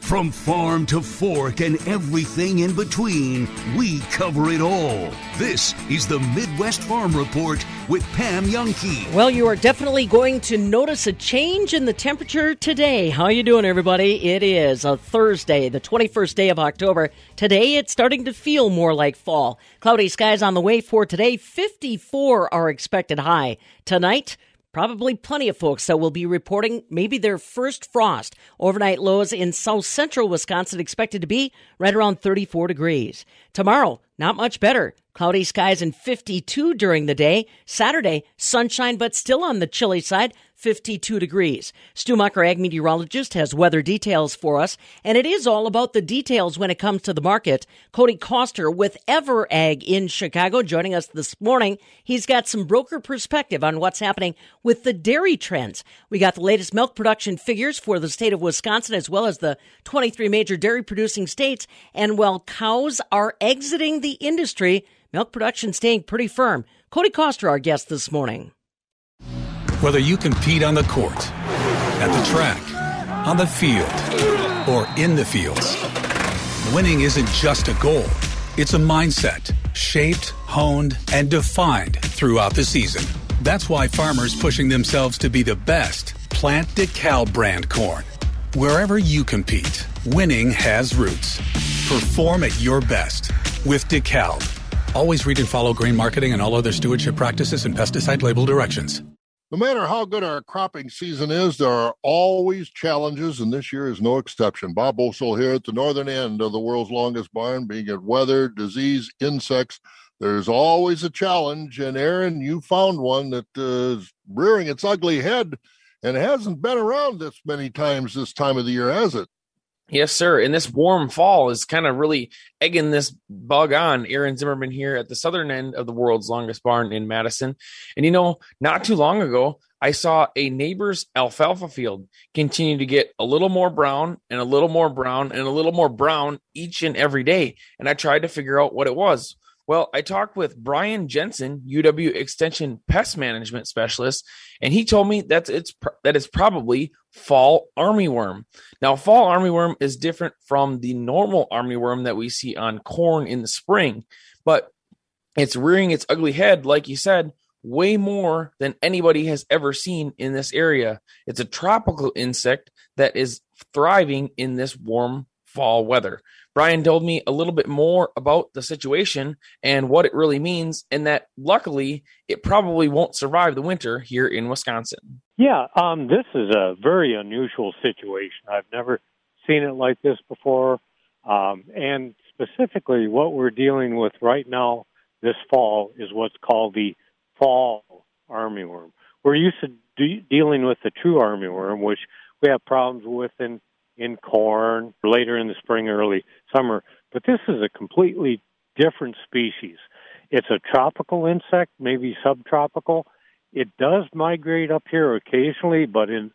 From farm to fork and everything in between, we cover it all. This is the Midwest Farm Report with Pam Youngke. Well, you are definitely going to notice a change in the temperature today. How you doing, everybody? It is a Thursday, the 21st day of October. Today, it's starting to feel more like fall. Cloudy skies on the way for today. 54 are expected high tonight. Probably plenty of folks that will be reporting maybe their first frost. Overnight lows in south central Wisconsin expected to be right around 34 degrees. Tomorrow, not much better. Cloudy skies and 52 during the day. Saturday, sunshine, but still on the chilly side, 52 degrees. Stumacher ag meteorologist has weather details for us, and it is all about the details when it comes to the market. Cody Koster with EverAg in Chicago joining us this morning. He's got some broker perspective on what's happening with the dairy trends. We got the latest milk production figures for the state of Wisconsin, as well as the 23 major dairy producing states. And while cows are exiting the industry, milk production staying pretty firm. Cody Koster, our guest this morning. Whether you compete on the court, at the track, on the field, or in the fields, winning isn't just a goal. It's a mindset shaped, honed, and defined throughout the season. That's why farmers pushing themselves to be the best plant DeKalb brand corn. Wherever you compete, winning has roots. Perform at your best with DeKalb. Always read and follow grain marketing and all other stewardship practices and pesticide label directions. No matter how good our cropping season is, there are always challenges, and this year is no exception. Bob Osel here at the northern end of the world's longest barn, being at weather, disease, insects. There's always a challenge, and Aaron, you found one that is rearing its ugly head and hasn't been around this many times this time of the year, has it? Yes, sir. And this warm fall is kind of really egging this bug on. Aaron Zimmerman here at the southern end of the world's longest barn in Madison. And, you know, not too long ago, I saw a neighbor's alfalfa field continue to get a little more brown and a little more brown and a little more brown each and every day. And I tried to figure out what it was. Well, I talked with Brian Jensen, UW Extension Pest Management Specialist, and he told me that it's probably fall armyworm. Now, fall armyworm is different from the normal armyworm that we see on corn in the spring, but it's rearing its ugly head, like you said, way more than anybody has ever seen in this area. It's a tropical insect that is thriving in this warm fall weather. Brian told me a little bit more about the situation and what it really means, and that luckily it probably won't survive the winter here in Wisconsin. Yeah, this is a very unusual situation. I've never seen it like this before. And specifically what we're dealing with right now this fall is what's called the fall armyworm. We're used to dealing with the true armyworm, which we have problems with in corn, later in the spring, early summer. But this is a completely different species. It's a tropical insect, maybe subtropical. It does migrate up here occasionally, but in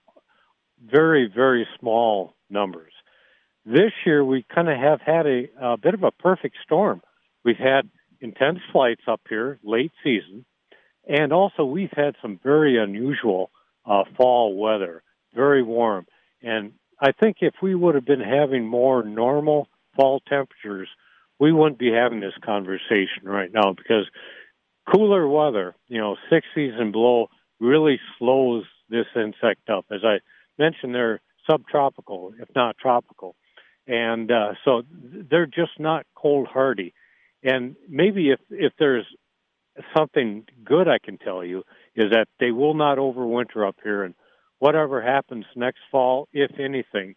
very, very small numbers. This year, we kind of have had a bit of a perfect storm. We've had intense flights up here, late season, and also we've had some very unusual fall weather, very warm. And I think if we would have been having more normal fall temperatures, we wouldn't be having this conversation right now, because cooler weather, 60s and below, really slows this insect up. As I mentioned, they're subtropical, if not tropical. And so they're just not cold hardy. And maybe if there's something good I can tell you is that they will not overwinter up here, and whatever happens next fall, if anything,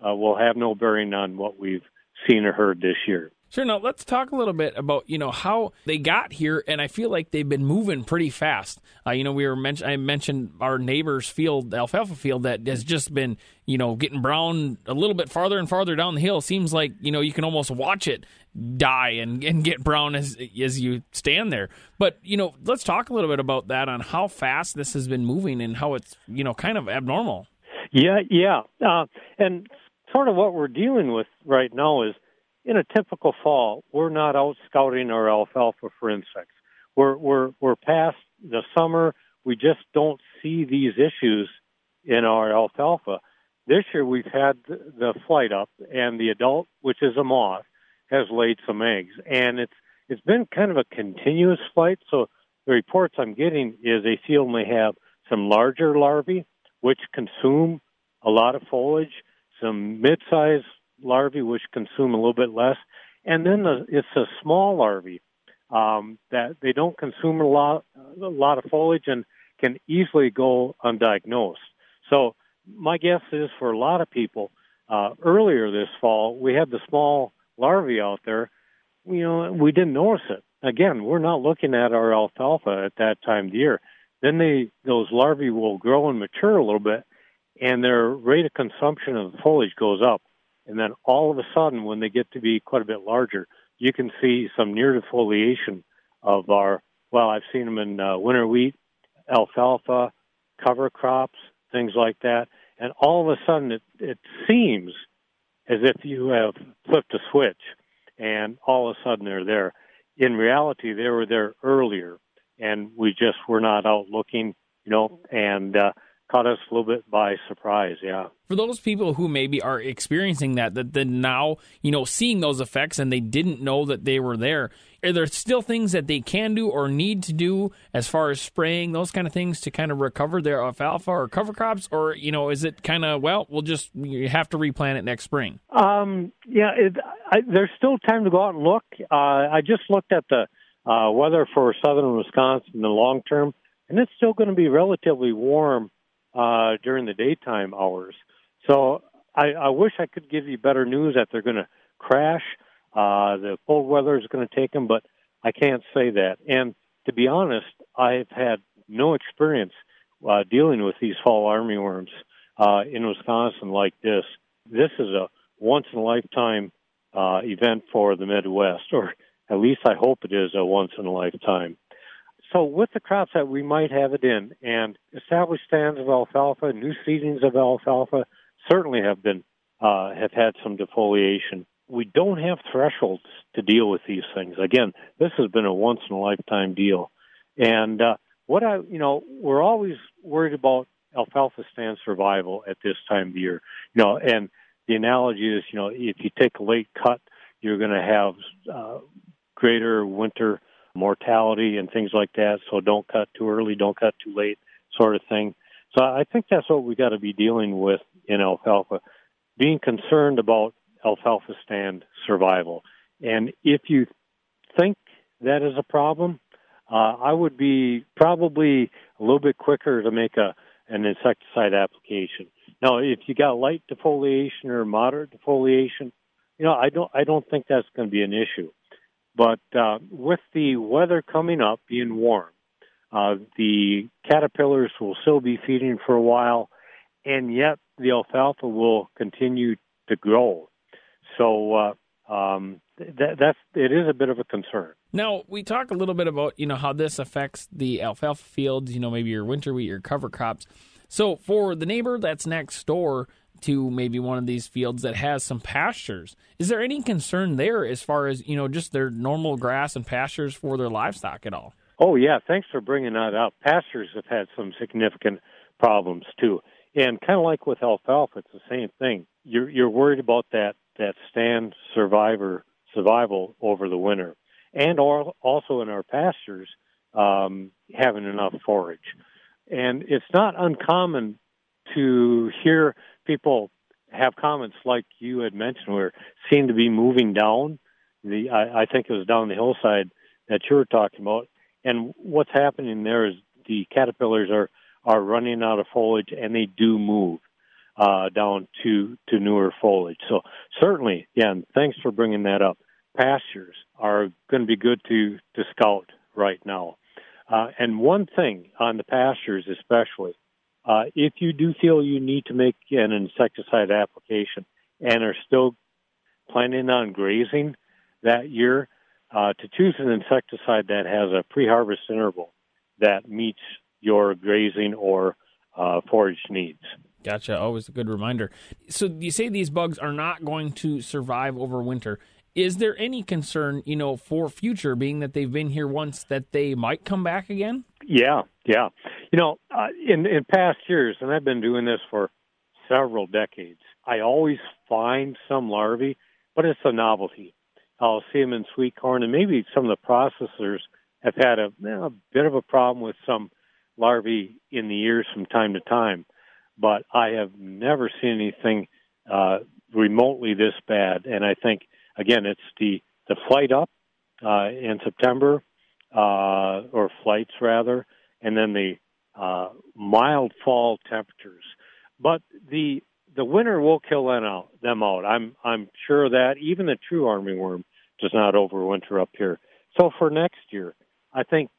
will have no bearing on what we've seen or heard this year. Sure. Now, let's talk a little bit about, how they got here, and I feel like they've been moving pretty fast. I mentioned our neighbor's field, the alfalfa field, that has just been, getting brown a little bit farther and farther down the hill. Seems like, you can almost watch it die and get brown as you stand there. But, let's talk a little bit about that, on how fast this has been moving and how it's, kind of abnormal. Yeah. And sort of what we're dealing with right now is, in a typical fall, we're not out scouting our alfalfa for insects. We're past the summer. We just don't see these issues in our alfalfa. This year we've had the flight up, and the adult, which is a moth, has laid some eggs. And it's been kind of a continuous flight. So the reports I'm getting is they only have some larger larvae, which consume a lot of foliage, some mid-sized larvae, which consume a little bit less, and then it's a small larvae that they don't consume a lot of foliage and can easily go undiagnosed. So my guess is, for a lot of people, earlier this fall, we had the small larvae out there. We didn't notice it. Again, we're not looking at our alfalfa at that time of the year. Then those larvae will grow and mature a little bit, and their rate of consumption of the foliage goes up. And then all of a sudden, when they get to be quite a bit larger, you can see some near defoliation of I've seen them in winter wheat, alfalfa, cover crops, things like that. And all of a sudden, it seems as if you have flipped a switch, and all of a sudden they're there. In reality, they were there earlier, and we just were not out looking, and caught us a little bit by surprise, yeah. For those people who maybe are experiencing that then now, seeing those effects and they didn't know that they were there, are there still things that they can do or need to do as far as spraying, those kind of things, to kind of recover their alfalfa or cover crops? Or, is it kind of, you have to replant it next spring? There's still time to go out and look. I just looked at the weather for southern Wisconsin in the long term, and it's still going to be relatively warm during the daytime hours. So I wish I could give you better news that they're going to crash. The cold weather is going to take them, but I can't say that. And to be honest, I've had no experience dealing with these fall armyworms in Wisconsin like this. This is a once-in-a-lifetime event for the Midwest, or at least I hope it is a once-in-a-lifetime. So with the crops that we might have it in, and established stands of alfalfa, new seedings of alfalfa certainly have had some defoliation. We don't have thresholds to deal with these things. Again, this has been a once-in-a-lifetime deal. And we're always worried about alfalfa stand survival at this time of the year. And the analogy is, if you take a late cut, you're going to have greater winter mortality and things like that. So don't cut too early, don't cut too late, sort of thing. So I think that's what we got to be dealing with in alfalfa, being concerned about alfalfa stand survival. And if you think that is a problem, I would be probably a little bit quicker to make an insecticide application. Now, if you got light defoliation or moderate defoliation, I don't think that's going to be an issue. But with the weather coming up, being warm, the caterpillars will still be feeding for a while, and yet the alfalfa will continue to grow. So it is a bit of a concern. Now, we talk a little bit about, how this affects the alfalfa fields, maybe your winter wheat, your cover crops. So for the neighbor that's next door to maybe one of these fields that has some pastures, is there any concern there as far as, just their normal grass and pastures for their livestock at all? Oh, yeah. Thanks for bringing that up. Pastures have had some significant problems, too. And kind of like with alfalfa, it's the same thing. You're worried about that stand survival over the winter. And also in our pastures, having enough forage. And it's not uncommon to hear people have comments like you had mentioned, where it seemed to be moving down. I think it was down the hillside that you were talking about. And what's happening there is the caterpillars are running out of foliage, and they do move down to newer foliage. So certainly, yeah, and thanks for bringing that up. pastures are going to be good to scout right now. And one thing on the pastures especially, if you do feel you need to make an insecticide application and are still planning on grazing that year, to choose an insecticide that has a pre-harvest interval that meets your grazing or forage needs. Gotcha. Always a good reminder. So you say these bugs are not going to survive over winter. Is there any concern, you know, for future, being that they've been here once, that they might come back again? Yeah. You know, in past years, and I've been doing this for several decades, I always find some larvae, but it's a novelty. I'll see them in sweet corn, and maybe some of the processors have had a bit of a problem with some larvae in the years from time to time. But I have never seen anything remotely this bad. And I think, again, it's the flight up in September, or flights rather, and then the mild fall temperatures. But the winter will kill them out. I'm sure of that. Even the true armyworm does not overwinter up here. So for next year, I think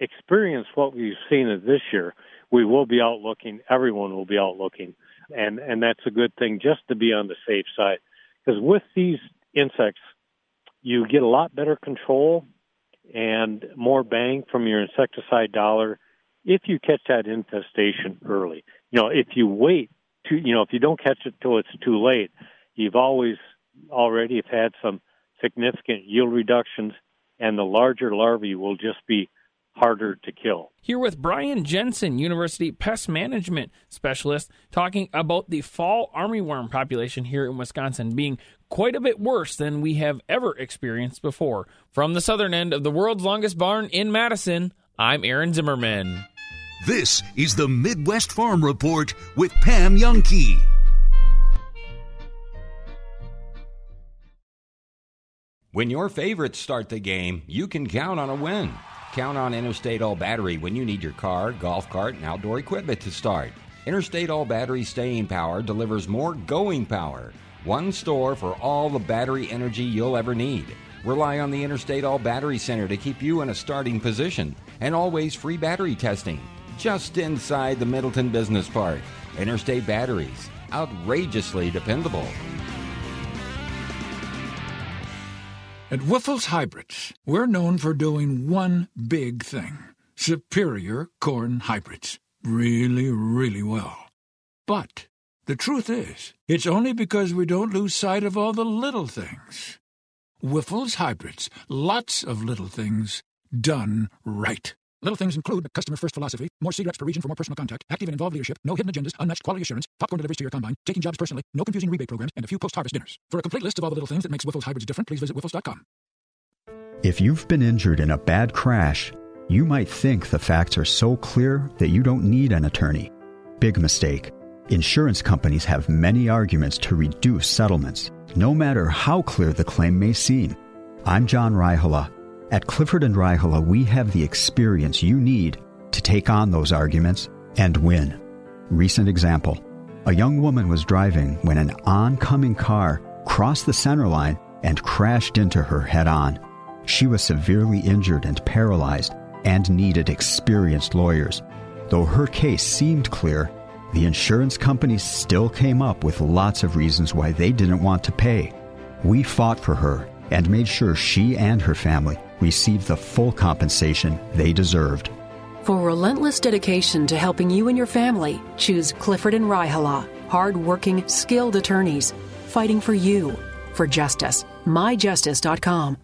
experience what we've seen this year. We will be out looking. Everyone will be out looking, and that's a good thing, just to be on the safe side. Because with these insects, you get a lot better control and more bang from your insecticide dollar if you catch that infestation early. You know, if you wait to, you know, if you don't catch it till it's too late, you've already have had some significant yield reductions, and the larger larvae will just be harder to kill. Here with Brian Jensen, University Pest Management Specialist, talking about the fall armyworm population here in Wisconsin being quite a bit worse than we have ever experienced before. From the southern end of the world's longest barn in Madison, I'm Aaron Zimmerman. This is the Midwest Farm Report with Pam Youngke. When your favorites start the game, you can count on a win. Count on Interstate All Battery when you need your car, golf cart, and outdoor equipment to start. Interstate All Battery staying power delivers more going power. One store for all the battery energy you'll ever need. Rely on the Interstate All Battery Center to keep you in a starting position. And always free battery testing. Just inside the Middleton Business Park. Interstate Batteries. Outrageously dependable. At Wyffels Hybrids, we're known for doing one big thing. Superior corn hybrids. Really, really well. But the truth is, it's only because we don't lose sight of all the little things. Wyffels Hybrids. Lots of little things done right. Little things include a customer-first philosophy, more seed reps per region for more personal contact, active and involved leadership, no hidden agendas, unmatched quality assurance, popcorn deliveries to your combine, taking jobs personally, no confusing rebate programs, and a few post-harvest dinners. For a complete list of all the little things that makes Wyffels Hybrids different, please visit Wyffels.com. If you've been injured in a bad crash, you might think the facts are so clear that you don't need an attorney. Big mistake. Insurance companies have many arguments to reduce settlements, no matter how clear the claim may seem. I'm John Raihala. At Clifford & Raihala, we have the experience you need to take on those arguments and win. Recent example. A young woman was driving when an oncoming car crossed the center line and crashed into her head-on. She was severely injured and paralyzed and needed experienced lawyers. Though her case seemed clear, the insurance companies still came up with lots of reasons why they didn't want to pay. We fought for her and made sure she and her family received the full compensation they deserved. For relentless dedication to helping you and your family, choose Clifford and Raihala. Hard-working, skilled attorneys fighting for you. For justice, myjustice.com.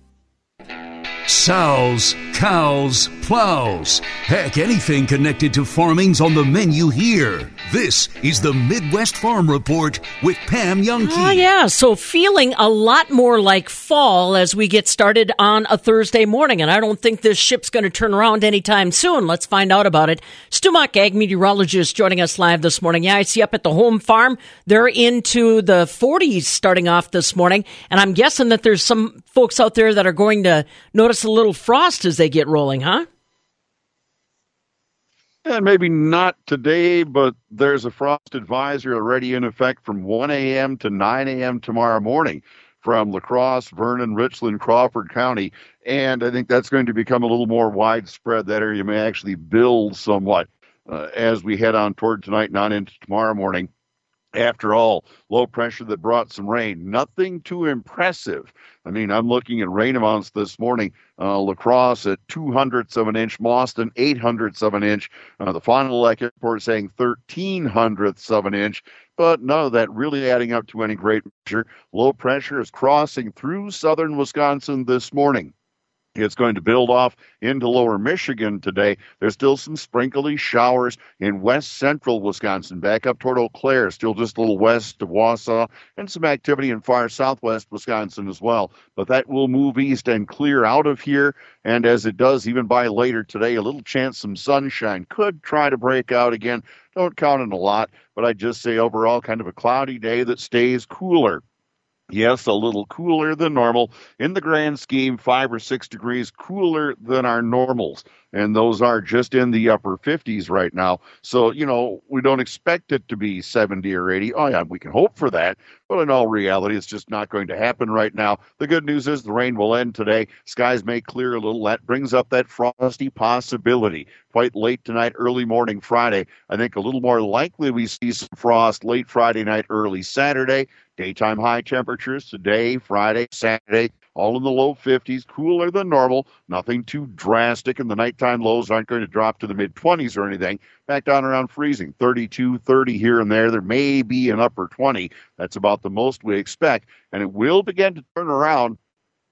Sows, cows, plows. Heck, anything connected to farming's on the menu here. This is the Midwest Farm Report with Pam Youngke. Oh, yeah. So feeling a lot more like fall as we get started on a Thursday morning. And I don't think this ship's going to turn around anytime soon. Let's find out about it. Stumacher ag meteorologist joining us live this morning. Yeah, I see up at the home farm, they're into the 40s starting off this morning. And I'm guessing that there's some folks out there that are going to notice a little frost as they get rolling, huh? And maybe not today, but there's a frost advisory already in effect from 1 a.m. to 9 a.m. tomorrow morning. from La Crosse, Vernon, Richland, Crawford County. And I think that's going to become a little more widespread. That area may actually build somewhat as we head on toward tonight and on into tomorrow morning. After all, low pressure that brought some rain. Nothing too impressive. I mean, I'm looking at rain amounts this morning. La Crosse at 0.02 inch, Mauston 0.08 inch. The Fond du Lac report saying 0.13 inch. But none of that really adding up to any great measure. Low pressure is crossing through southern Wisconsin this morning. It's going to build off into lower Michigan today. There's still some sprinkly showers in west central Wisconsin, back up toward Eau Claire, still just a little west of Wausau, and some activity in far southwest Wisconsin as well. But that will move east and clear out of here. And as it does, even by later today, a little chance some sunshine could try to break out again. Don't count on a lot, but I'd just say overall kind of a cloudy day that stays cooler. Yes, a little cooler than normal. In the grand scheme, 5 or 6 degrees cooler than our normals. And those are just in the upper 50s right now. So, you know, we don't expect it to be 70 or 80. Oh, yeah, we can hope for that. But in all reality, it's just not going to happen right now. The good news is the rain will end today. Skies may clear a little. That brings up that frosty possibility. Quite late tonight, early morning Friday. I think a little more likely we see some frost late Friday night, early Saturday. Daytime high temperatures today, Friday, Saturday, all in the low 50s, cooler than normal, nothing too drastic, and the nighttime lows aren't going to drop to the mid-20s or anything. Back down around freezing, 32, 30 here and there. There may be an upper 20. That's about the most we expect, and it will begin to turn around.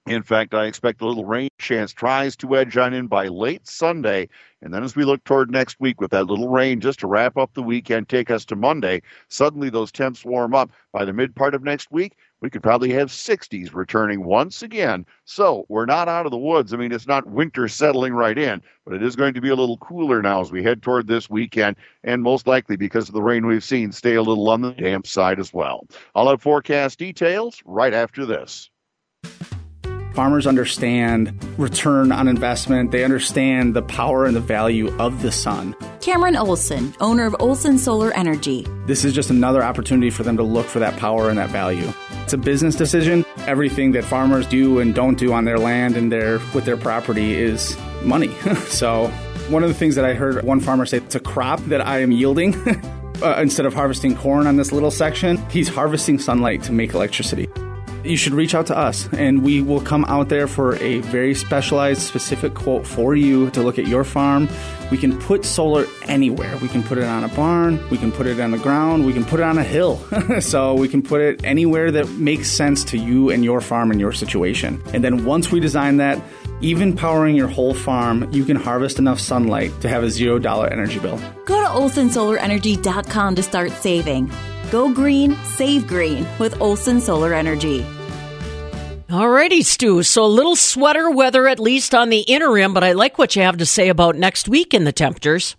In fact, I expect a little rain chance tries to edge on in by late Sunday. And then as we look toward next week with that little rain just to wrap up the weekend, take us to Monday, suddenly those temps warm up. By the mid part of next week, we could probably have 60s returning once again. So we're not out of the woods. I mean, it's not winter settling right in, but it is going to be a little cooler now as we head toward this weekend. And most likely, because of the rain we've seen, stay a little on the damp side as well. I'll have forecast details right after this. Farmers understand return on investment. They understand the power and the value of the sun. Cameron Olson, owner of Olson Solar Energy. This is just another opportunity for them to look for that power and that value. It's a business decision. Everything that farmers do and don't do on their land and with their property is money. So one of the things that I heard one farmer say, it's a crop that I am yielding. Instead of harvesting corn on this little section, he's harvesting sunlight to make electricity. You should reach out to us, and we will come out there for a very specialized, specific quote for you to look at your farm. We can put solar anywhere. We can put it on a barn. We can put it on the ground. We can put it on a hill. So we can put it anywhere that makes sense to you and your farm and your situation. And then once we design that, even powering your whole farm, you can harvest enough sunlight to have a $0 energy bill. Go to olsonsolarenergy.com to start saving. Go green, save green with Olson Solar Energy. Alrighty, Stu. So a little sweater weather, at least on the interim, but I like what you have to say about next week and the temperatures.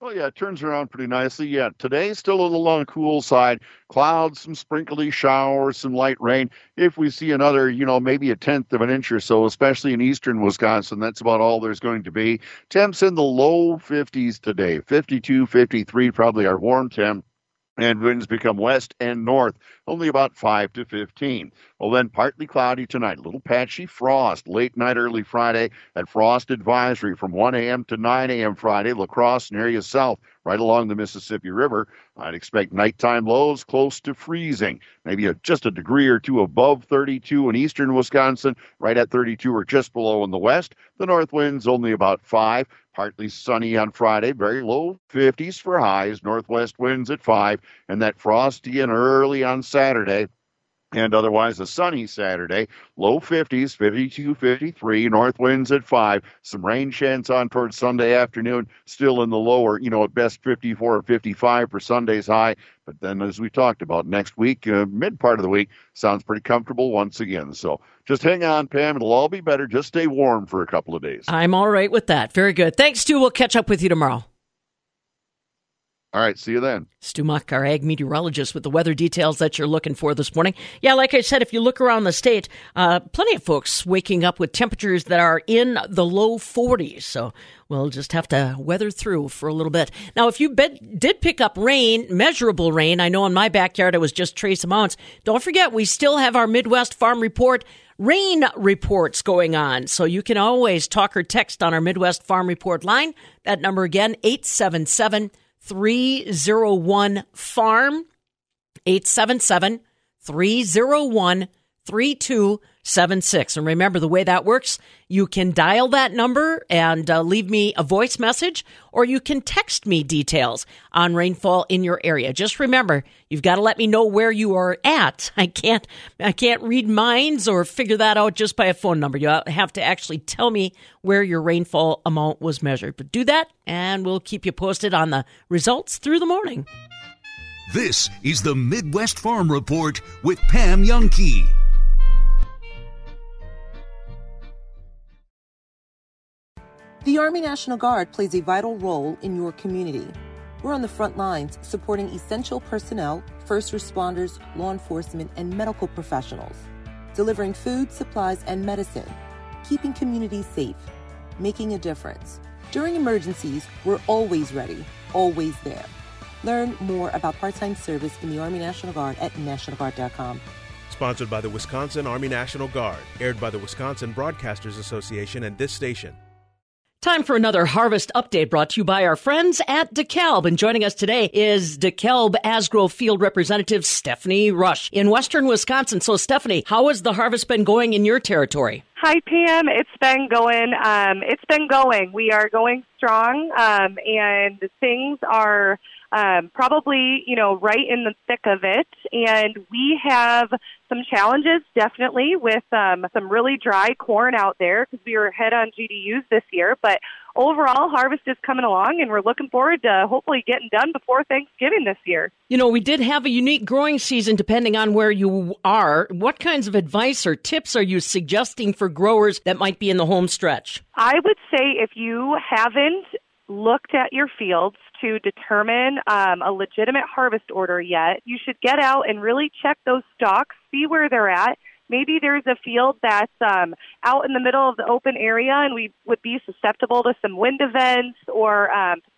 Well, yeah, it turns around pretty nicely. Yeah, today still a little on the cool side. Clouds, some sprinkly showers, some light rain. If we see another, you know, maybe 1/10 of an inch or so, especially in eastern Wisconsin, that's about all there's going to be. Temps in the low 50s today, 52, 53, probably our warm temp. And winds become west and north, only about 5 to 15. Well, then partly cloudy tonight, a little patchy frost late night, early Friday. That frost advisory from 1 a.m. to 9 a.m. Friday, La Crosse and area south, right along the Mississippi River. I'd expect nighttime lows close to freezing, maybe just a degree or two above 32 in eastern Wisconsin, right at 32 or just below in the west. The north winds only about 5, partly sunny on Friday, very low 50s for highs, northwest winds at 5, and that frost again early on Saturday. And otherwise, a sunny Saturday, low 50s, 52, 53, north winds at 5. Some rain chance on towards Sunday afternoon, still in the lower, you know, at best 54 or 55 for Sunday's high. But then, as we talked about next week, mid part of the week, sounds pretty comfortable once again. So just hang on, Pam. It'll all be better. Just stay warm for a couple of days. I'm all right with that. Very good. Thanks, Stu. We'll catch up with you tomorrow. All right, see you then. Stumacher, our ag meteorologist, with the weather details that you're looking for this morning. Yeah, like I said, if you look around the state, plenty of folks waking up with temperatures that are in the low 40s. So we'll just have to weather through for a little bit. Now, if you did pick up rain, measurable rain, I know in my backyard it was just trace amounts. Don't forget, we still have our Midwest Farm Report rain reports going on. So you can always talk or text on our Midwest Farm Report line. That number again, 877-301-FARM, 877-301-3276. And remember, the way that works, you can dial that number and leave me a voice message, or you can text me details on rainfall in your area. Just remember, you've got to let me know where you are at. I can't read minds or figure that out just by a phone number. You have to actually tell me where your rainfall amount was measured. But do that, and we'll keep you posted on the results through the morning. This is the Midwest Farm Report with Pam Youngke. The Army National Guard plays a vital role in your community. We're on the front lines supporting essential personnel, first responders, law enforcement, and medical professionals, delivering food, supplies, and medicine, keeping communities safe, making a difference. During emergencies, we're always ready, always there. Learn more about part-time service in the Army National Guard at nationalguard.com. Sponsored by the Wisconsin Army National Guard, aired by the Wisconsin Broadcasters Association and this station. Time for another harvest update brought to you by our friends at DeKalb. And joining us today is DeKalb Asgrow Field Representative Stephanie Rush in western Wisconsin. So, Stephanie, how has the harvest been going in your territory? Hi, Pam. It's been going. We are going strong, and things are probably, right in the thick of it. And we have some challenges, definitely, with some really dry corn out there because we were ahead on GDUs this year. But overall, harvest is coming along, and we're looking forward to hopefully getting done before Thanksgiving this year. You know, we did have a unique growing season depending on where you are. What kinds of advice or tips are you suggesting for growers that might be in the home stretch? I would say if you haven't looked at your fields to determine a legitimate harvest order yet, you should get out and really check those stocks, see where they're at. Maybe there's a field that's out in the middle of the open area and we would be susceptible to some wind events or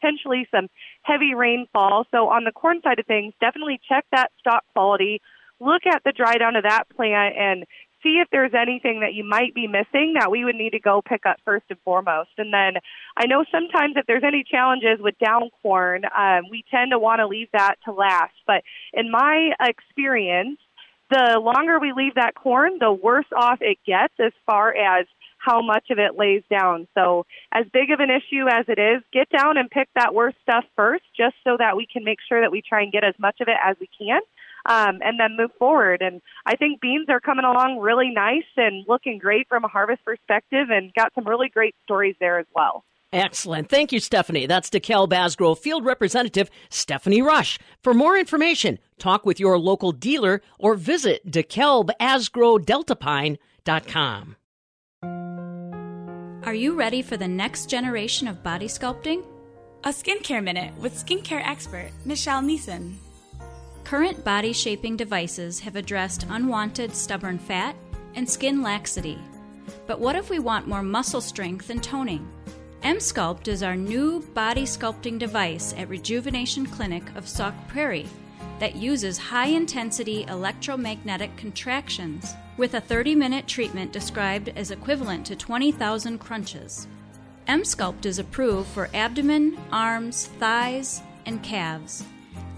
potentially some heavy rainfall. So on the corn side of things, definitely check that stock quality, look at the dry down of that plant, and see if there's anything that you might be missing that we would need to go pick up first and foremost. And then I know sometimes if there's any challenges with down corn, we tend to want to leave that to last. But in my experience, the longer we leave that corn, the worse off it gets as far as how much of it lays down. So as big of an issue as it is, get down and pick that worst stuff first just so that we can make sure that we try and get as much of it as we can. And then move forward. And I think beans are coming along really nice and looking great from a harvest perspective, and got some really great stories there as well. Excellent. Thank you, Stephanie. That's DeKalb Asgrow Field Representative Stephanie Rush. For more information, talk with your local dealer or visit DeKalbAsgrowDeltaPine.com. Are you ready for the next generation of body sculpting? A Skincare Minute with skincare expert Michelle Neeson. Current body-shaping devices have addressed unwanted stubborn fat and skin laxity. But what if we want more muscle strength and toning? Emsculpt is our new body-sculpting device at Rejuvenation Clinic of Sauk Prairie that uses high-intensity electromagnetic contractions with a 30-minute treatment described as equivalent to 20,000 crunches. Emsculpt is approved for abdomen, arms, thighs, and calves.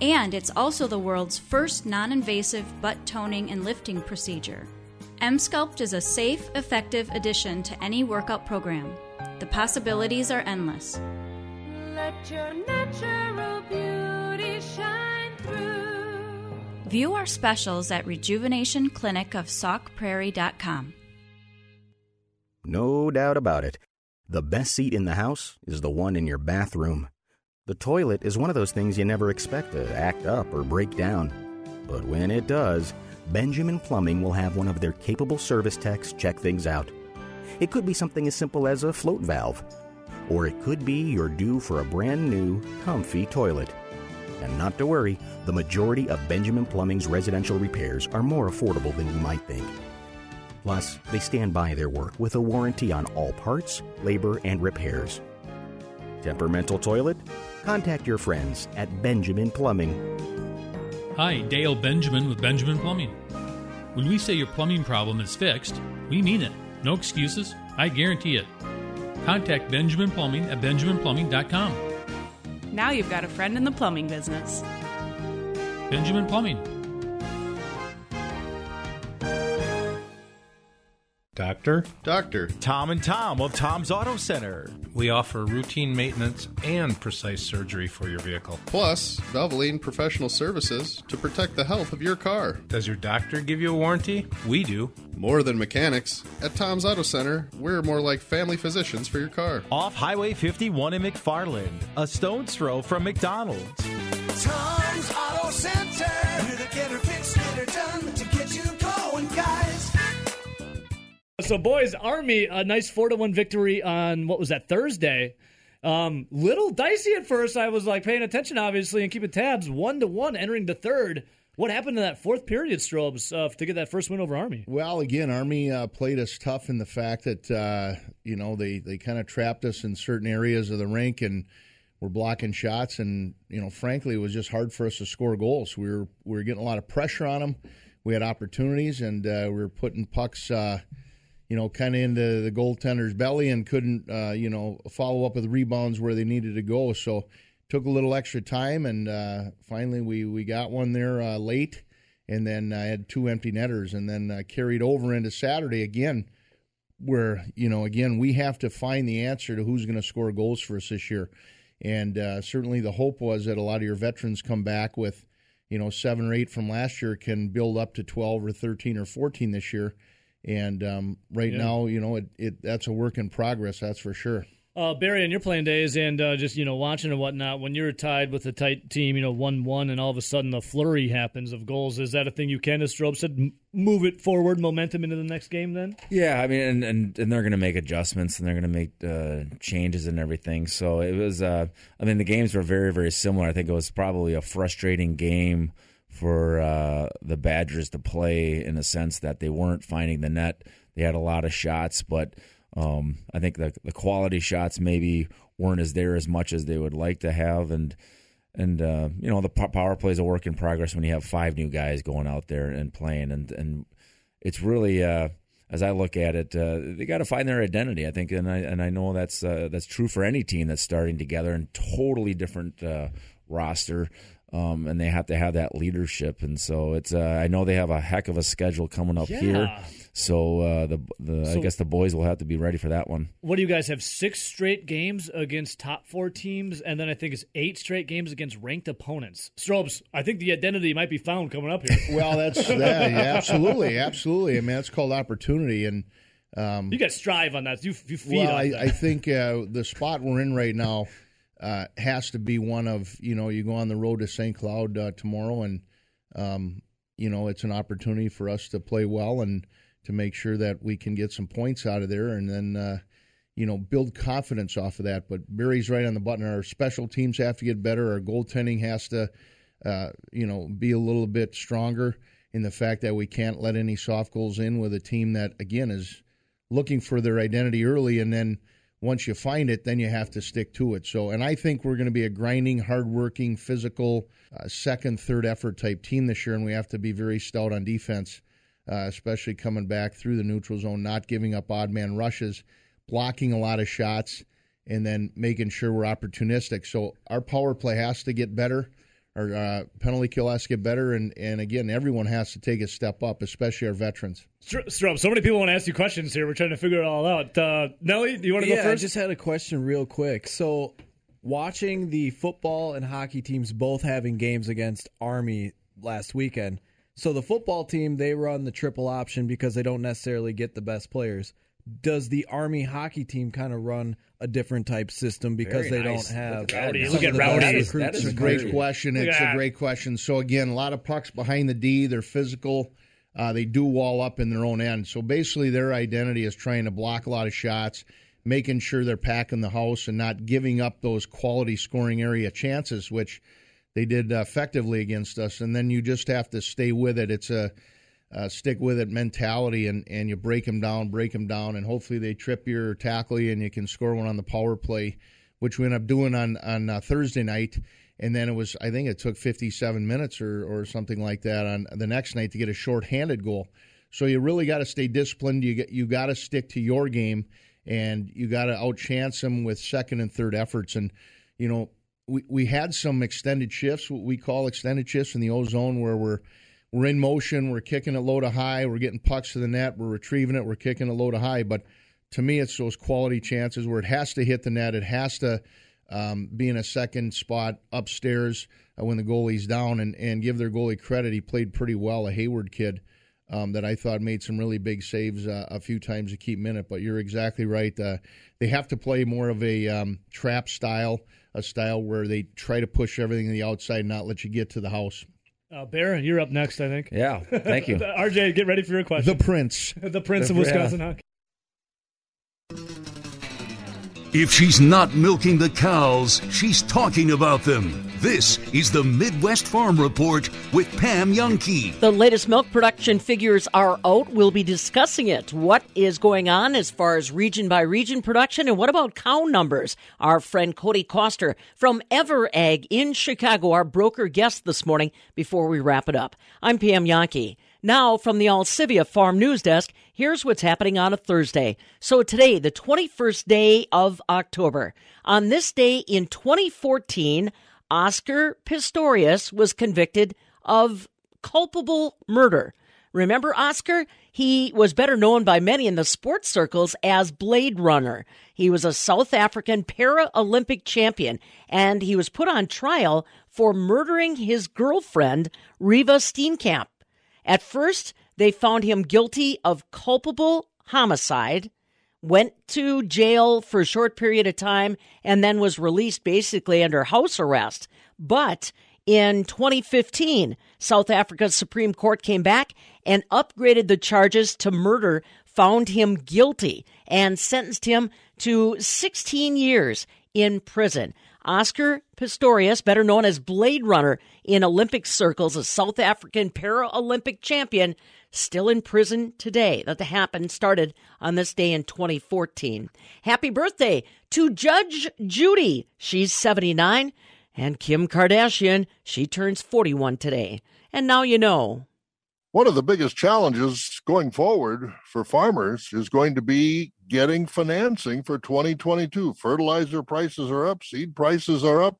And it's also the world's first non-invasive butt toning and lifting procedure. Emsculpt is a safe, effective addition to any workout program. The possibilities are endless. Let your natural beauty shine through. View our specials at rejuvenationclinicofsaukprairie.com. No doubt about it. The best seat in the house is the one in your bathroom. The toilet is one of those things you never expect to act up or break down. But when it does, Benjamin Plumbing will have one of their capable service techs check things out. It could be something as simple as a float valve, or it could be you're due for a brand new, comfy toilet. And not to worry, the majority of Benjamin Plumbing's residential repairs are more affordable than you might think. Plus, they stand by their work with a warranty on all parts, labor, and repairs. Temperamental toilet? Contact your friends at Benjamin Plumbing. Hi, Dale Benjamin with Benjamin Plumbing. When we say your plumbing problem is fixed, we mean it. No excuses. I guarantee it. Contact Benjamin Plumbing at benjaminplumbing.com. Now you've got a friend in the plumbing business. Benjamin Plumbing. Doctor. Tom and Tom of Tom's Auto Center. We offer routine maintenance and precise surgery for your vehicle. Plus, Valvoline professional services to protect the health of your car. Does your doctor give you a warranty? We do. More than mechanics. At Tom's Auto Center, we're more like family physicians for your car. Off Highway 51 in McFarland, a stone's throw from McDonald's. Tom's Auto Center. Here to get her fixed, get her done, to get you going, guys. So, boys, Army, a nice 4-1 victory on, what was that, Thursday. Little dicey at first. I was, paying attention, obviously, and keeping tabs. 1-1 entering the third. What happened in that fourth period, Strobes, to get that first win over Army? Well, again, Army played us tough in the fact that, they kind of trapped us in certain areas of the rink and were blocking shots. And, frankly, it was just hard for us to score goals. We were getting a lot of pressure on them. We had opportunities, and we were putting pucks kind of into the goaltender's belly and couldn't, follow up with rebounds where they needed to go. So took a little extra time, and finally we got one there late, and then I had two empty netters, and then carried over into Saturday again where, we have to find the answer to who's going to score goals for us this year. And certainly the hope was that a lot of your veterans come back with, 7 or 8 from last year can build up to 12 or 13 or 14 this year. And now, that's a work in progress, that's for sure. Barry, in your playing days and just, watching and whatnot, when you're tied with a tight team, 1-1, and all of a sudden the flurry happens of goals, is that a thing you can, as Strobe said, move it forward, momentum into the next game then? Yeah, I mean, and they're going to make adjustments and they're going to make changes and everything. So it was, the games were very, very similar. I think it was probably a frustrating game for the Badgers to play in a sense that they weren't finding the net. They had a lot of shots, but I think the quality shots maybe weren't as there as much as they would like to have. And the power play is a work in progress when you have 5 new guys going out there and playing. And it's really, as I look at it, they got to find their identity, I think. And I know that's true for any team that's starting together and totally different roster. And they have to have that leadership, and so it's. I know they have a heck of a schedule coming up here, so I guess the boys will have to be ready for that one. What do you guys have? 6 straight games against top 4 teams, and then I think it's 8 straight games against ranked opponents. Strobes, I think the identity might be found coming up here. Well, that's absolutely. I mean, that's called opportunity, and you got to strive on that. You feed. Well, I think the spot we're in right now. Has to be one of, you go on the road to St. Cloud tomorrow and, it's an opportunity for us to play well and to make sure that we can get some points out of there and then, build confidence off of that. But Barry's right on the button. Our special teams have to get better. Our goaltending has to, be a little bit stronger in the fact that we can't let any soft goals in with a team that, again, is looking for their identity early and then, once you find it, then you have to stick to it. So, and I think we're going to be a grinding, hardworking, physical, second, third effort type team this year, and we have to be very stout on defense, especially coming back through the neutral zone, not giving up odd man rushes, blocking a lot of shots, and then making sure we're opportunistic. So our power play has to get better, our penalty kill has to get better, and again, everyone has to take a step up, especially our veterans. Strobe, so many people want to ask you questions here. We're trying to figure it all out. Nelly, do you want to go first? I just had a question real quick. So watching the football and hockey teams both having games against Army last weekend, so the football team, they run the triple option because they don't necessarily get the best players. Does the Army hockey team kind of run a different type system because they don't have Rowdy? Look at Rowdy. That's a great question. It's a great question. So, again, a lot of pucks behind the D. They're physical. They do wall up in their own end. So, basically, their identity is trying to block a lot of shots, making sure they're packing the house and not giving up those quality scoring area chances, which they did effectively against us. And then you just have to stay with it. It's a stick with it mentality, and you break them down, and hopefully they trip you or tackle you, and you can score one on the power play, which we ended up doing on Thursday night. And then it was, I think it took 57 minutes or something like that on the next night to get a shorthanded goal. So you really got to stay disciplined. You got to stick to your game, and you got to outchance them with second and third efforts. And, you know, we had some extended shifts, what we call extended shifts in the O-zone, where we're in motion, we're kicking it low to high, we're getting pucks to the net, we're retrieving it, we're kicking it low to high. But to me, it's those quality chances where it has to hit the net, it has to be in a second spot upstairs when the goalie's down, and give their goalie credit. He played pretty well, a Hayward kid that I thought made some really big saves a few times to keep him in it. But you're exactly right. They have to play more of a trap style, a style where they try to push everything to the outside and not let you get to the house. Bear, you're up next, I think. Yeah, thank you. RJ, get ready for your question. The Prince. The Prince of Wisconsin Hockey. If she's not milking the cows, she's talking about them. This is the Midwest Farm Report with Pam Youngke. The latest milk production figures are out. We'll be discussing it. What is going on as far as region by region production, and what about cow numbers? Our friend Cody Koster from EverAg in Chicago, our broker guest this morning, before we wrap it up. I'm Pam Youngke. Now, from the Alcivia Farm News Desk, here's what's happening on a Thursday. So today, the 21st day of October. On this day in 2014, Oscar Pistorius was convicted of culpable murder. Remember Oscar? He was better known by many in the sports circles as Blade Runner. He was a South African para-Olympic champion, and he was put on trial for murdering his girlfriend, Reva Steenkamp. At first, they found him guilty of culpable homicide, went to jail for a short period of time, and then was released basically under house arrest. But in 2015, South Africa's Supreme Court came back and upgraded the charges to murder, found him guilty, and sentenced him to 16 years in prison. Oscar Pistorius, better known as Blade Runner in Olympic circles, a South African para-Olympic champion, still in prison today. That happened, started on this day in 2014. Happy birthday to Judge Judy. She's 79. And Kim Kardashian, she turns 41 today. And now you know. One of the biggest challenges going forward for farmers is going to be getting financing for 2022. Fertilizer prices are up, seed prices are up,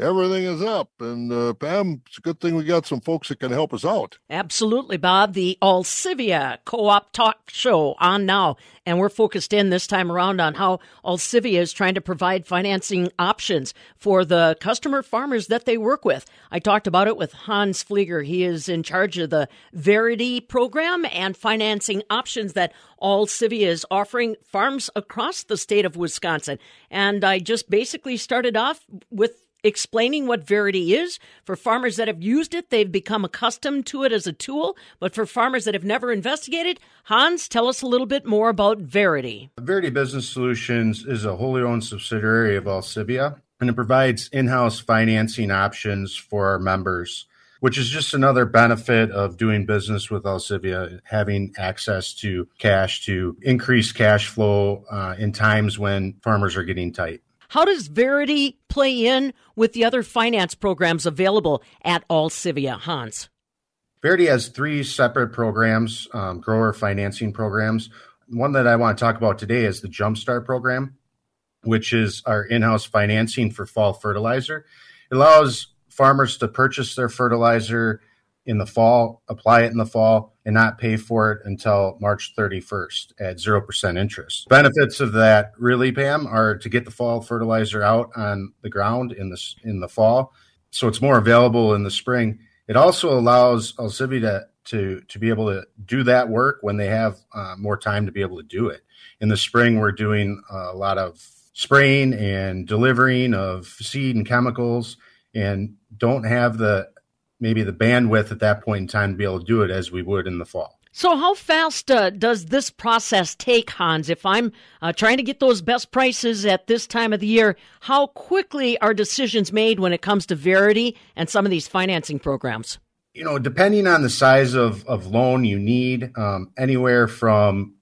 everything is up. And Pam, it's a good thing we got some folks that can help us out. Absolutely, Bob. The Alcivia Co-op Talk Show on now. And we're focused in this time around on how Alcivia is trying to provide financing options for the customer farmers that they work with. I talked about it with Hans Flieger. He is in charge of the Verity program and financing options that Alcivia is offering farms across the state of Wisconsin. And I just basically started off with explaining what Verity is. For farmers that have used it, they've become accustomed to it as a tool. But for farmers that have never investigated, Hans, tell us a little bit more about Verity. Verity Business Solutions is a wholly owned subsidiary of Alcivia, and it provides in-house financing options for our members, which is just another benefit of doing business with Alcivia, having access to cash to increase cash flow in times when farmers are getting tight. How does Verity play in with the other finance programs available at Alcivia, Hans? Verity has three separate programs, grower financing programs. One that I want to talk about today is the Jumpstart program, which is our in-house financing for fall fertilizer. It allows farmers to purchase their fertilizer in the fall, apply it in the fall, and not pay for it until March 31st at 0% interest. Benefits of that really, Pam, are to get the fall fertilizer out on the ground in the fall, so it's more available in the spring. It also allows Alcivia to be able to do that work when they have more time to be able to do it. In the spring, we're doing a lot of spraying and delivering of seed and chemicals, and don't have the bandwidth at that point in time to be able to do it as we would in the fall. So how fast does this process take, Hans? If I'm trying to get those best prices at this time of the year, how quickly are decisions made when it comes to Verity and some of these financing programs? You know, depending on the size of loan you need, anywhere from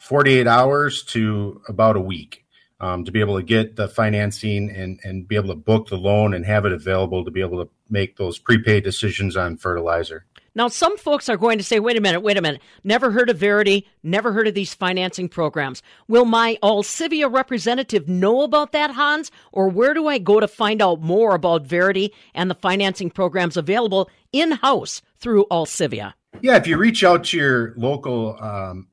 48 hours to about a week to be able to get the financing and be able to book the loan and have it available to be able to make those prepaid decisions on fertilizer. Now, some folks are going to say, wait a minute, never heard of Verity, never heard of these financing programs. Will my Alcivia representative know about that, Hans? Or where do I go to find out more about Verity and the financing programs available in-house through Alcivia? Yeah, if you reach out to your local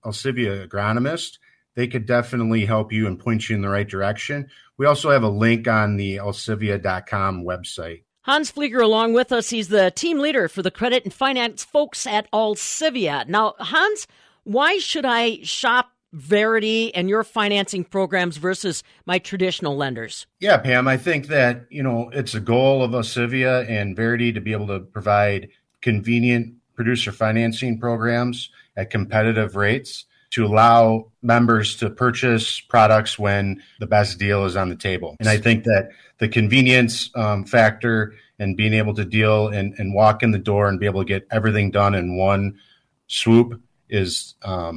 Alcivia agronomist, they could definitely help you and point you in the right direction. We also have a link on the alcivia.com website. Hans Flieger along with us. He's the team leader for the credit and finance folks at Alcivia. Now, Hans, why should I shop Verity and your financing programs versus my traditional lenders? Yeah, Pam, I think that, you know, it's a goal of Alcivia and Verity to be able to provide convenient producer financing programs at competitive rates to allow members to purchase products when the best deal is on the table. And I think that the convenience factor and being able to deal and walk in the door and be able to get everything done in one swoop is a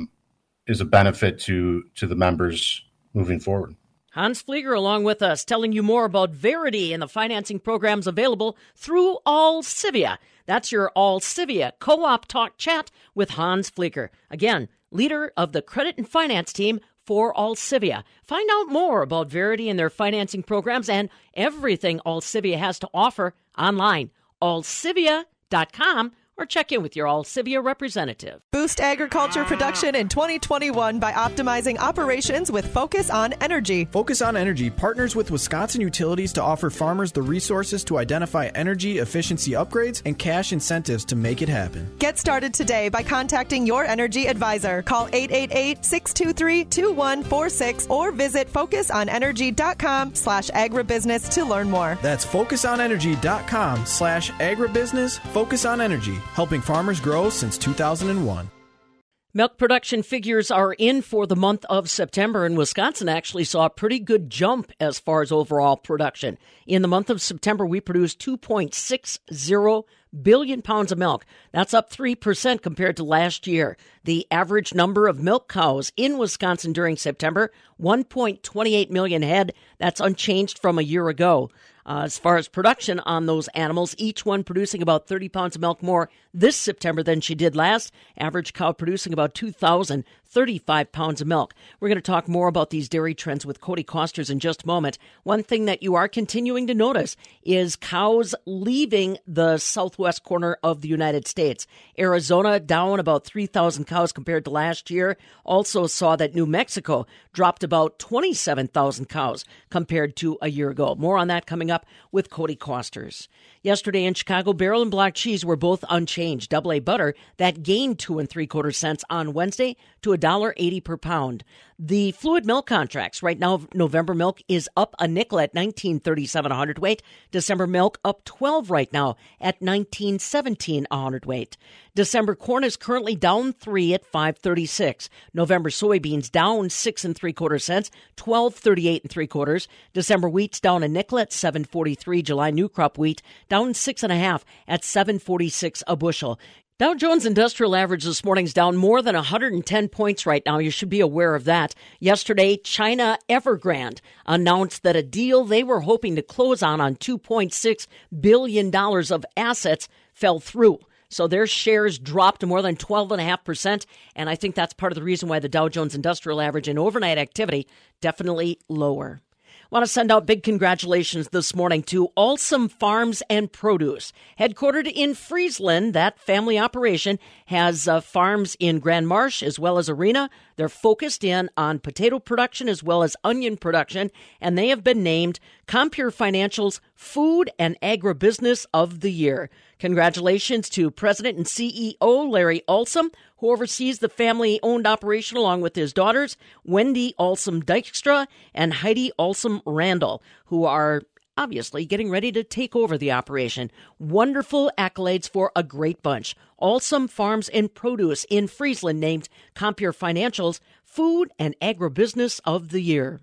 benefit to the members moving forward. Hans Flieger along with us, telling you more about Verity and the financing programs available through Alcivia. That's your Alcivia Co-op Talk Chat with Hans Flieger. Again, leader of the credit and finance team for Alcivia. Find out more about Verity and their financing programs and everything Alcivia has to offer online, alcivia.com, or check in with your Alcivia representative. Boost agriculture production in 2021 by optimizing operations with Focus on Energy. Focus on Energy partners with Wisconsin utilities to offer farmers the resources to identify energy efficiency upgrades and cash incentives to make it happen. Get started today by contacting your energy advisor. Call 888-623-2146 or visit focusonenergy.com/agribusiness to learn more. That's focusonenergy.com/agribusiness. Focus on Energy, helping farmers grow since 2001. Milk production figures are in for the month of September, and Wisconsin actually saw a pretty good jump as far as overall production. In the month of September, we produced 2.60 billion pounds of milk. That's up 3% compared to last year. The average number of milk cows in Wisconsin during September, 1.28 million head. That's unchanged from a year ago. As far as production on those animals, each one producing about 30 pounds of milk more this September than she did last. Average cow producing about 2,035 pounds of milk. We're going to talk more about these dairy trends with Cody Koster in just a moment. One thing that you are continuing to notice is cows leaving the southwest corner of the United States. Arizona down about 3,000 cows compared to last year. Also saw that New Mexico dropped about 27,000 cows compared to a year ago. More on that coming up with Cody Koster. Yesterday in Chicago, barrel and block cheese were both unchanged. Double A butter that gained 2 3/4 cents on Wednesday to $1.80 per pound. The fluid milk contracts right now, November milk is up a nickel at $19.37 a hundredweight. December milk up 12 right now at $19.17 a hundredweight. December corn is currently down 3 at $5.36. November soybeans down 6 3/4 cents, $12.38 3/4. December wheat's down a nickel at $7.43. July new crop wheat down 6 1/2 at $7.46 a bushel. Dow Jones Industrial Average this morning's down more than 110 points right now. You should be aware of that. Yesterday, China Evergrande announced that a deal they were hoping to close on $2.6 billion of assets fell through. So their shares dropped more than 12.5%, and I think that's part of the reason why the Dow Jones Industrial Average and overnight activity definitely lower. Want to send out big congratulations this morning to Alsum Farms and Produce. Headquartered in Friesland, that family operation has farms in Grand Marsh as well as Arena. They're focused in on potato production as well as onion production, and they have been named Compere Financial's Food and Agribusiness of the Year. Congratulations to President and CEO Larry Alsum, who oversees the family-owned operation along with his daughters, Wendy Alsum Dykstra and Heidi Alsum Randall, who are obviously getting ready to take over the operation. Wonderful accolades for a great bunch. Alsum Farms and Produce in Friesland named Compere Financial's Food and Agribusiness of the Year.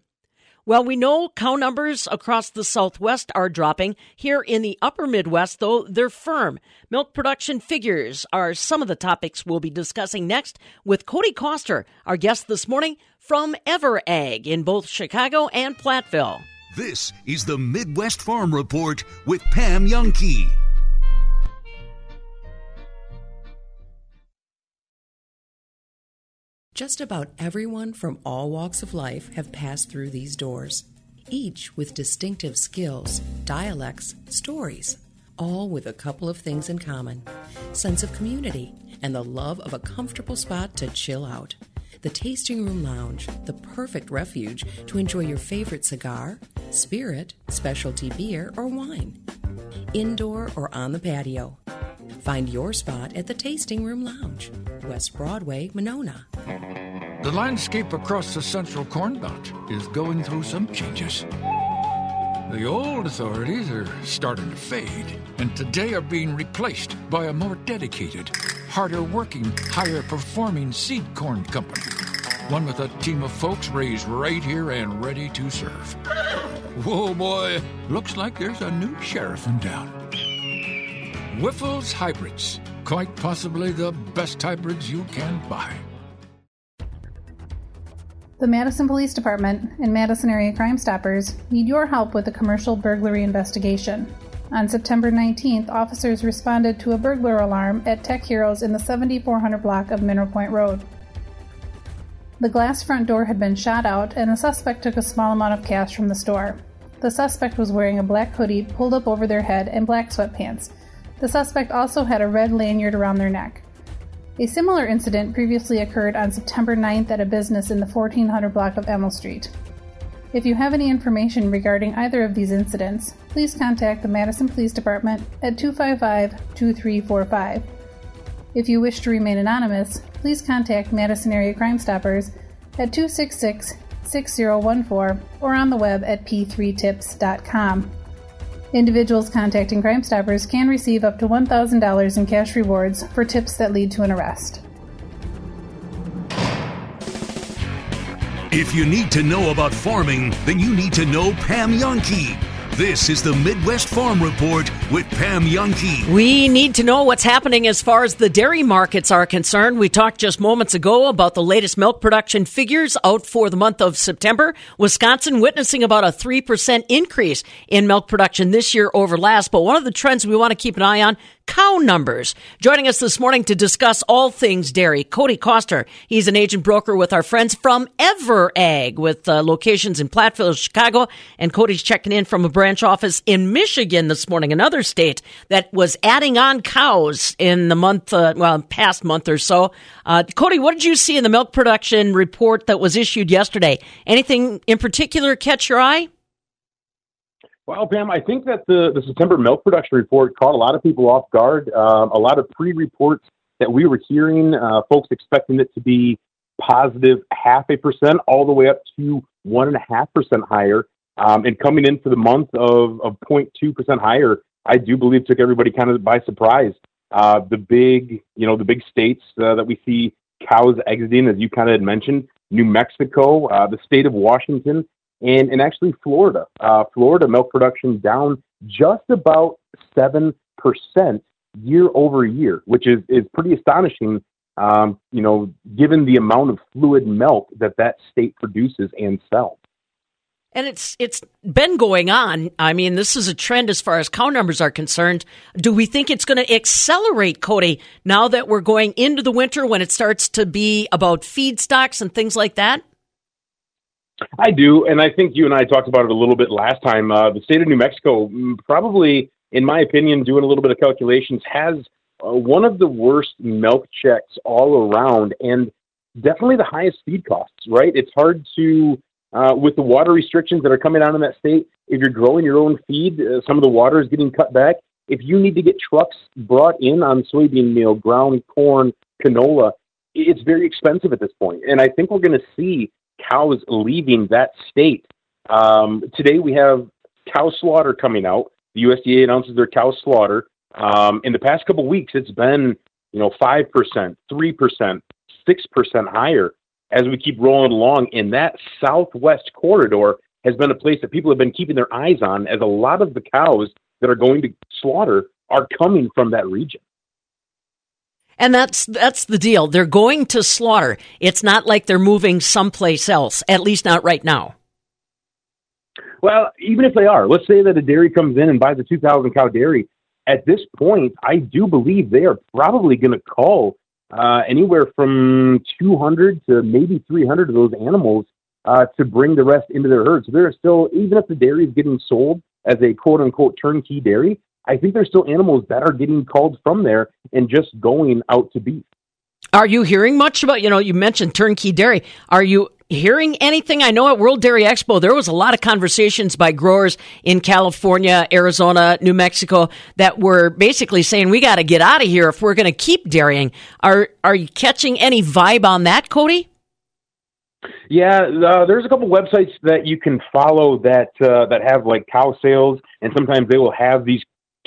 Well, we know cow numbers across the Southwest are dropping. Here in the upper Midwest, though, they're firm. Milk production figures are some of the topics we'll be discussing next with Cody Koster, our guest this morning from EverAg in both Chicago and Platteville. This is the Midwest Farm Report with Pam Youngke. Just about everyone from all walks of life have passed through these doors, each with distinctive skills, dialects, stories, all with a couple of things in common: sense of community and the love of a comfortable spot to chill out. The Tasting Room Lounge, the perfect refuge to enjoy your favorite cigar, spirit, specialty beer, or wine, indoor or on the patio. Find your spot at the Tasting Room Lounge, West Broadway, Monona. The landscape across the central Corn Belt is going through some changes. The old authorities are starting to fade, and today are being replaced by a more dedicated, harder working, higher performing seed corn company. One with a team of folks raised right here and ready to serve. Whoa, boy, looks like there's a new sheriff in town. Wyffels Hybrids, quite possibly the best hybrids you can buy. The Madison Police Department and Madison Area Crime Stoppers need your help with a commercial burglary investigation. On September 19th, officers responded to a burglar alarm at Tech Heroes in the 7400 block of Mineral Point Road. The glass front door had been shot out, and the suspect took a small amount of cash from the store. The suspect was wearing a black hoodie pulled up over their head and black sweatpants. The suspect also had a red lanyard around their neck. A similar incident previously occurred on September 9th at a business in the 1400 block of Emil Street. If you have any information regarding either of these incidents, please contact the Madison Police Department at 255-2345. If you wish to remain anonymous, please contact Madison Area Crime Stoppers at 266-6014 or on the web at p3tips.com. Individuals contacting Crime Stoppers can receive up to $1,000 in cash rewards for tips that lead to an arrest. If you need to know about farming, then you need to know Pam Youngke. This is the Midwest Farm Report with Pam Youngke. We need to know what's happening as far as the dairy markets are concerned. We talked just moments ago about the latest milk production figures out for the month of September. Wisconsin witnessing about a 3% increase in milk production this year over last. But one of the trends we want to keep an eye on, cow numbers. Joining us this morning to discuss all things dairy, Cody Koster. He's an agent broker with our friends from EverAg with locations in Platteville, Chicago. And Cody's checking in from a branch office in Michigan this morning, another state that was adding on cows in the month, past month or so. Cody, what did you see in the milk production report that was issued yesterday? Anything in particular catch your eye? Well, Pam, I think that the September milk production report caught a lot of people off guard. A lot of pre-reports that we were hearing, folks expecting it to be positive 0.5% all the way up to 1.5% higher. And coming in for the month of 0.2% higher, I do believe took everybody kind of by surprise. The big states that we see cows exiting, as you kind of had mentioned, New Mexico, the state of Washington, and actually Florida. Florida milk production down just about 7% year over year, which is pretty astonishing, given the amount of fluid milk that state produces and sells. And it's been going on. I mean, this is a trend as far as cow numbers are concerned. Do we think it's going to accelerate, Cody, now that we're going into the winter when it starts to be about feedstocks and things like that? I do, and I think you and I talked about it a little bit last time. The state of New Mexico, probably, in my opinion, doing a little bit of calculations, has one of the worst milk checks all around and definitely the highest feed costs, right? It's hard to, with the water restrictions that are coming out in that state, if you're growing your own feed, some of the water is getting cut back. If you need to get trucks brought in on soybean meal, ground corn, canola, it's very expensive at this point. And I think we're going to see cows leaving that state. Today we have cow slaughter coming out. The USDA announces their cow slaughter. In the past couple of weeks, it's been, 5%, 3%, 6% higher as we keep rolling along. And that southwest corridor has been a place that people have been keeping their eyes on, as a lot of the cows that are going to slaughter are coming from that region. And that's the deal. They're going to slaughter. It's not like they're moving someplace else, at least not right now. Well, even if they are, let's say that a dairy comes in and buys a 2,000 cow dairy. At this point, I do believe they are probably going to cull anywhere from 200 to maybe 300 of those animals to bring the rest into their herd. So there are still, even if the dairy is getting sold as a quote unquote turnkey dairy, I think there's still animals that are getting culled from there and just going out to beef. Are you hearing much about, you mentioned turnkey dairy. Are you hearing anything? I know at World Dairy Expo, there was a lot of conversations by growers in California, Arizona, New Mexico that were basically saying, we got to get out of here if we're going to keep dairying. Are you catching any vibe on that, Cody? Yeah, there's a couple websites that you can follow that have like cow sales, and sometimes they will have these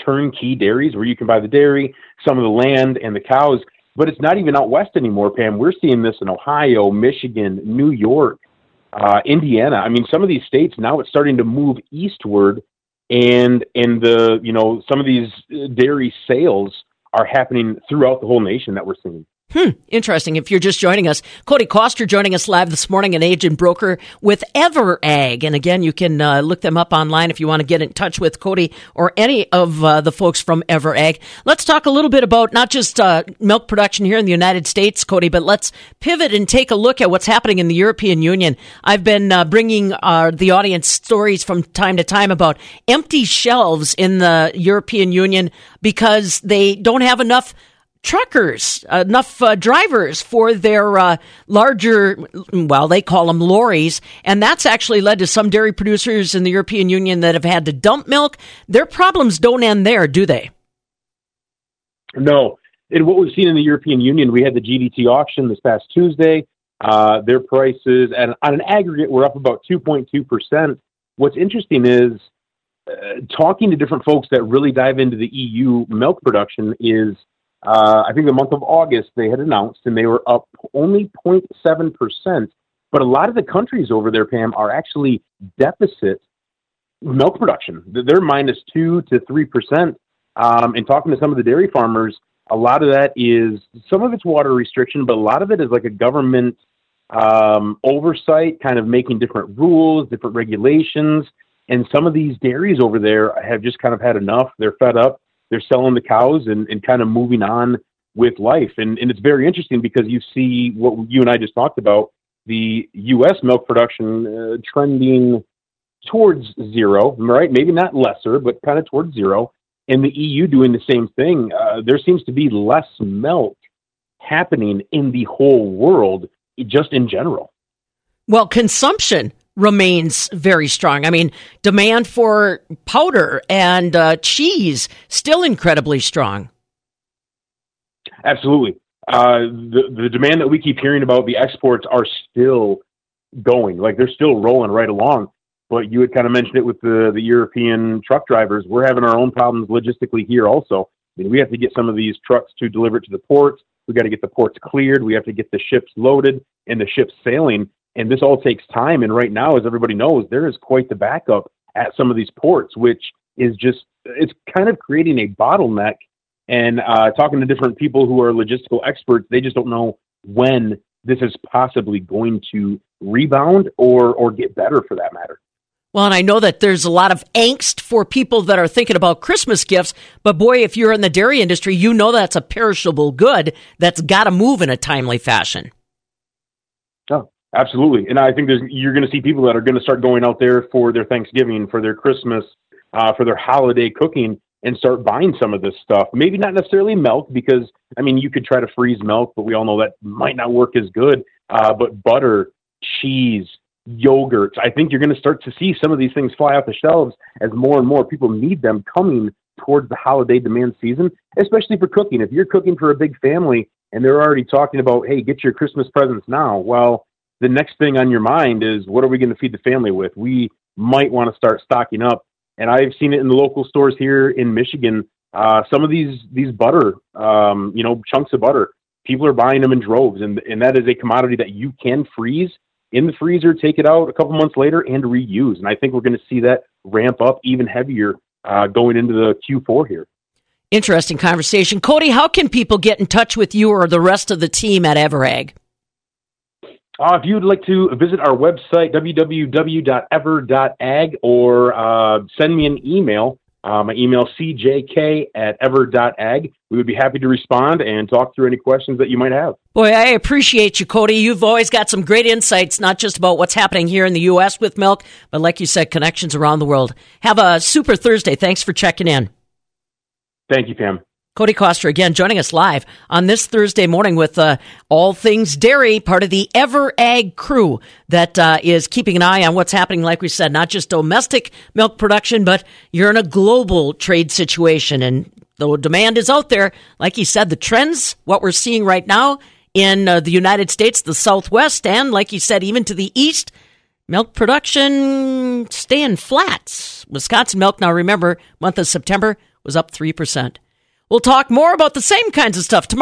turnkey dairies where you can buy the dairy, some of the land, and the cows. But it's not even out west anymore, Pam. We're seeing this in Ohio, Michigan, New York, Indiana. I mean, some of these states now, it's starting to move eastward, and the some of these dairy sales are happening throughout the whole nation that we're seeing. Interesting. If you're just joining us, Cody Koster joining us live this morning, an agent broker with EverAg. And again, you can look them up online if you want to get in touch with Cody or any of the folks from EverAg. Let's talk a little bit about not just milk production here in the United States, Cody, but let's pivot and take a look at what's happening in the European Union. I've been bringing the audience stories from time to time about empty shelves in the European Union because they don't have enough truckers, enough drivers for their larger, well, they call them lorries. And that's actually led to some dairy producers in the European Union that have had to dump milk. Their problems don't end there, do they? No. And what we've seen in the European Union, we had the GDT auction this past Tuesday. Their prices, and on an aggregate, were up about 2.2%. What's interesting is talking to different folks that really dive into the EU milk production is, I think the month of August they had announced, and they were up only 0.7%. But a lot of the countries over there, Pam, are actually deficit milk production. They're minus 2 to 3%. And talking to some of the dairy farmers, a lot of that is, some of it's water restriction, but a lot of it is like a government oversight, kind of making different rules, different regulations. And some of these dairies over there have just kind of had enough. They're fed up. They're selling the cows and kind of moving on with life. And it's very interesting because you see what you and I just talked about, the U.S. milk production trending towards zero, right? Maybe not lesser, but kind of towards zero. And the EU doing the same thing. There seems to be less milk happening in the whole world, just in general. Well, consumption remains very strong. I mean, demand for powder and cheese still incredibly strong. Absolutely. The demand that we keep hearing about, the exports are still going. Like, they're still rolling right along. But you had kind of mentioned it with the European truck drivers. We're having our own problems logistically here also. I mean, we have to get some of these trucks to deliver it to the ports. We've got to get the ports cleared. We have to get the ships loaded and the ships sailing. And this all takes time. And right now, as everybody knows, there is quite the backup at some of these ports, which is just, it's kind of creating a bottleneck. And talking to different people who are logistical experts, they just don't know when this is possibly going to rebound or get better for that matter. Well, and I know that there's a lot of angst for people that are thinking about Christmas gifts, but boy, if you're in the dairy industry, you know that's a perishable good that's got to move in a timely fashion. Oh. Absolutely. And I think you're going to see people that are going to start going out there for their Thanksgiving, for their Christmas, for their holiday cooking, and start buying some of this stuff. Maybe not necessarily milk, because, I mean, you could try to freeze milk, but we all know that might not work as good. But butter, cheese, yogurt, I think you're going to start to see some of these things fly off the shelves as more and more people need them coming towards the holiday demand season, especially for cooking. If you're cooking for a big family and they're already talking about, hey, get your Christmas presents now, well, the next thing on your mind is, what are we going to feed the family with? We might want to start stocking up And I've seen it in the local stores here in Michigan. Some of these butter, chunks of butter, people are buying them in droves. And that is a commodity that you can freeze in the freezer, take it out a couple months later and reuse. And I think we're going to see that ramp up even heavier going into the Q4 here. Interesting conversation. Cody, how can people get in touch with you or the rest of the team at EverAg? If you'd like to visit our website, www.ever.ag, or send me an email, my email cjk@ever.ag. We would be happy to respond and talk through any questions that you might have. Boy, I appreciate you, Cody. You've always got some great insights, not just about what's happening here in the U.S. with milk, but like you said, connections around the world. Have a super Thursday. Thanks for checking in. Thank you, Pam. Cody Koster again joining us live on this Thursday morning with all things dairy, part of the EverAg crew that is keeping an eye on what's happening, like we said, not just domestic milk production, but you're in a global trade situation. And though demand is out there, like he said, the trends, what we're seeing right now in the United States, the Southwest, and like he said, even to the East, milk production staying flat. Wisconsin milk, now remember, month of September was up 3%. We'll talk more about the same kinds of stuff tomorrow.